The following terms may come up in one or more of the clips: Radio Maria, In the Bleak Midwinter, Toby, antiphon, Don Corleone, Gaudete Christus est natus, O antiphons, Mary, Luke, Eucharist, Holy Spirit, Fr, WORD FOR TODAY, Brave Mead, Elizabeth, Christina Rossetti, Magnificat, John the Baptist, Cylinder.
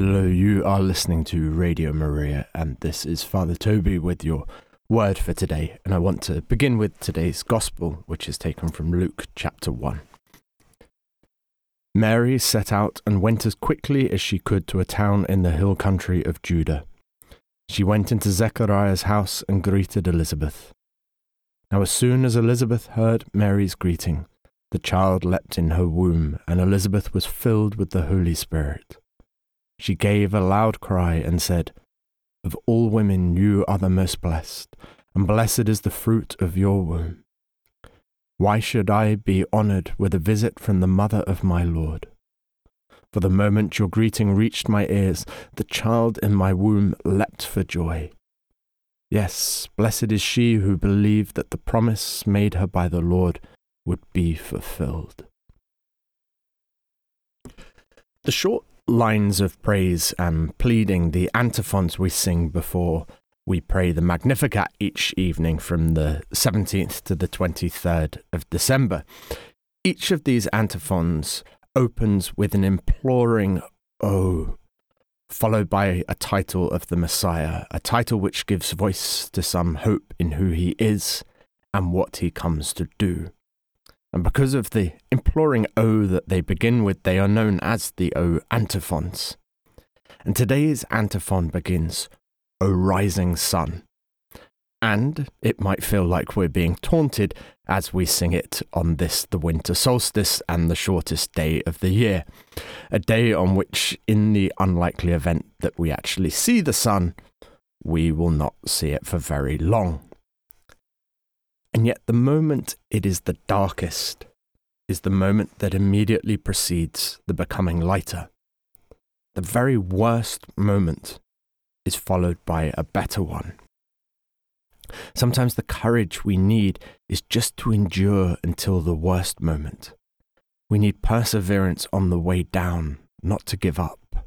Hello, you are listening to Radio Maria, and this is Fr Toby with your word for today. And I want to begin with today's Gospel, which is taken from Luke chapter 1. Mary set out and went as quickly as she could to a town in the hill country of Judah. She went into Zechariah's house and greeted Elizabeth. Now as soon as Elizabeth heard Mary's greeting, the child leapt in her womb, and Elizabeth was filled with the Holy Spirit. She gave a loud cry and said, "Of all women you are the most blessed, and blessed is the fruit of your womb. Why should I be honoured with a visit from the mother of my Lord? For the moment your greeting reached my ears, the child in my womb leapt for joy. Yes, blessed is she who believed that the promise made her by the Lord would be fulfilled." The short lines of praise and pleading, the antiphons we sing before we pray the Magnificat each evening from the 17th to the 23rd of December. Each of these antiphons opens with an imploring "O," followed by a title of the Messiah, a title which gives voice to some hope in who he is and what he comes to do. And because of the imploring O that they begin with, they are known as the O antiphons. And today's antiphon begins, "O rising sun." And it might feel like we're being taunted as we sing it on this, the winter solstice and the shortest day of the year. A day on which, in the unlikely event that we actually see the sun, we will not see it for very long. And yet the moment it is the darkest is the moment that immediately precedes the becoming lighter. The very worst moment is followed by a better one. Sometimes the courage we need is just to endure until the worst moment. We need perseverance on the way down, not to give up.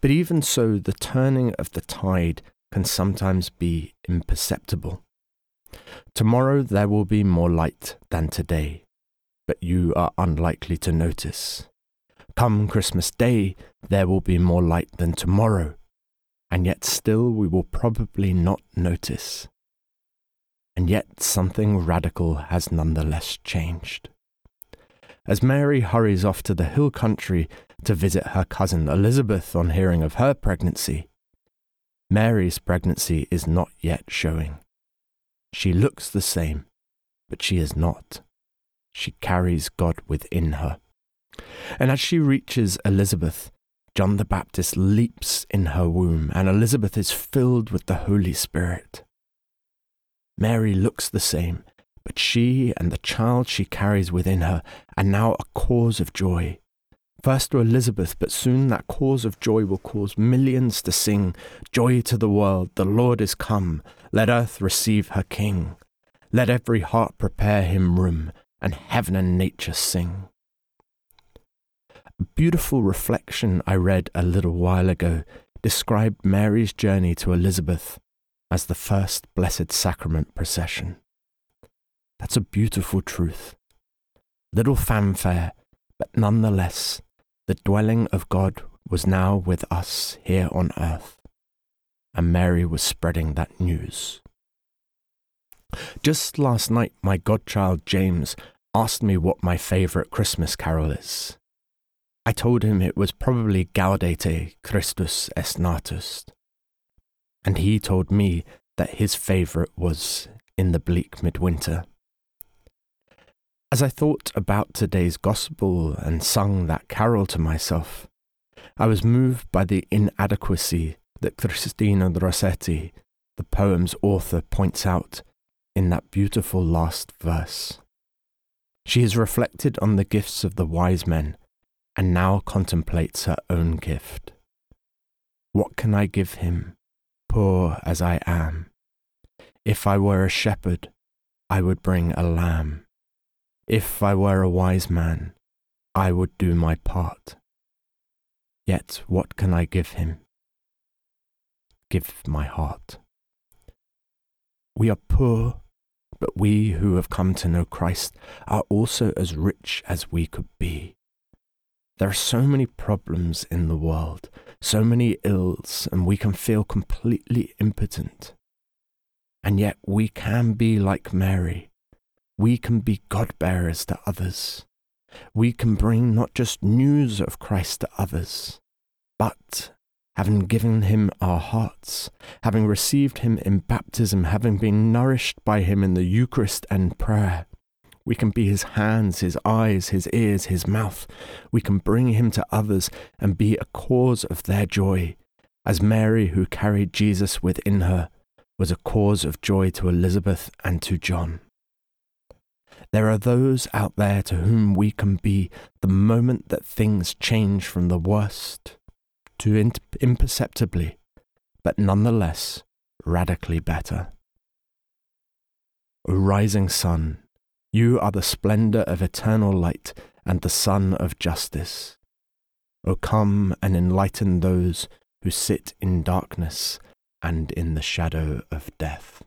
But even so, the turning of the tide can sometimes be imperceptible. Tomorrow there will be more light than today, but you are unlikely to notice. Come Christmas Day, there will be more light than tomorrow, and yet still we will probably not notice. And yet something radical has nonetheless changed. As Mary hurries off to the hill country to visit her cousin Elizabeth on hearing of her pregnancy, Mary's pregnancy is not yet showing. She looks the same, but she is not. She carries God within her. And as she reaches Elizabeth, John the Baptist leaps in her womb, and Elizabeth is filled with the Holy Spirit. Mary looks the same, but she and the child she carries within her are now a cause of joy. First to Elizabeth, but soon that cause of joy will cause millions to sing, "Joy to the world, the Lord is come, let earth receive her King. Let every heart prepare him room, and heaven and nature sing." A beautiful reflection I read a little while ago described Mary's journey to Elizabeth as the first Blessed Sacrament procession. That's a beautiful truth. Little fanfare, but nonetheless, the dwelling of God was now with us here on earth, and Mary was spreading that news. Just last night, my godchild James asked me what my favourite Christmas carol is. I told him it was probably Gaudete Christus est natus, and he told me that his favourite was In the Bleak Midwinter. As I thought about today's Gospel and sung that carol to myself, I was moved by the inadequacy that Christina Rossetti, the poem's author, points out in that beautiful last verse. She has reflected on the gifts of the wise men and now contemplates her own gift. "What can I give him, poor as I am? If I were a shepherd, I would bring a lamb. If I were a wise man, I would do my part. Yet what can I give him? Give my heart." We are poor, but we who have come to know Christ are also as rich as we could be. There are so many problems in the world, so many ills, and we can feel completely impotent. And yet we can be like Mary. We can be God-bearers to others. We can bring not just news of Christ to others, but having given him our hearts, having received him in baptism, having been nourished by him in the Eucharist and prayer, we can be his hands, his eyes, his ears, his mouth. We can bring him to others and be a cause of their joy, as Mary, who carried Jesus within her, was a cause of joy to Elizabeth and to John. There are those out there to whom we can be the moment that things change from the worst to imperceptibly, but nonetheless radically better. O rising sun, you are the splendour of eternal light and the sun of justice. O come and enlighten those who sit in darkness and in the shadow of death.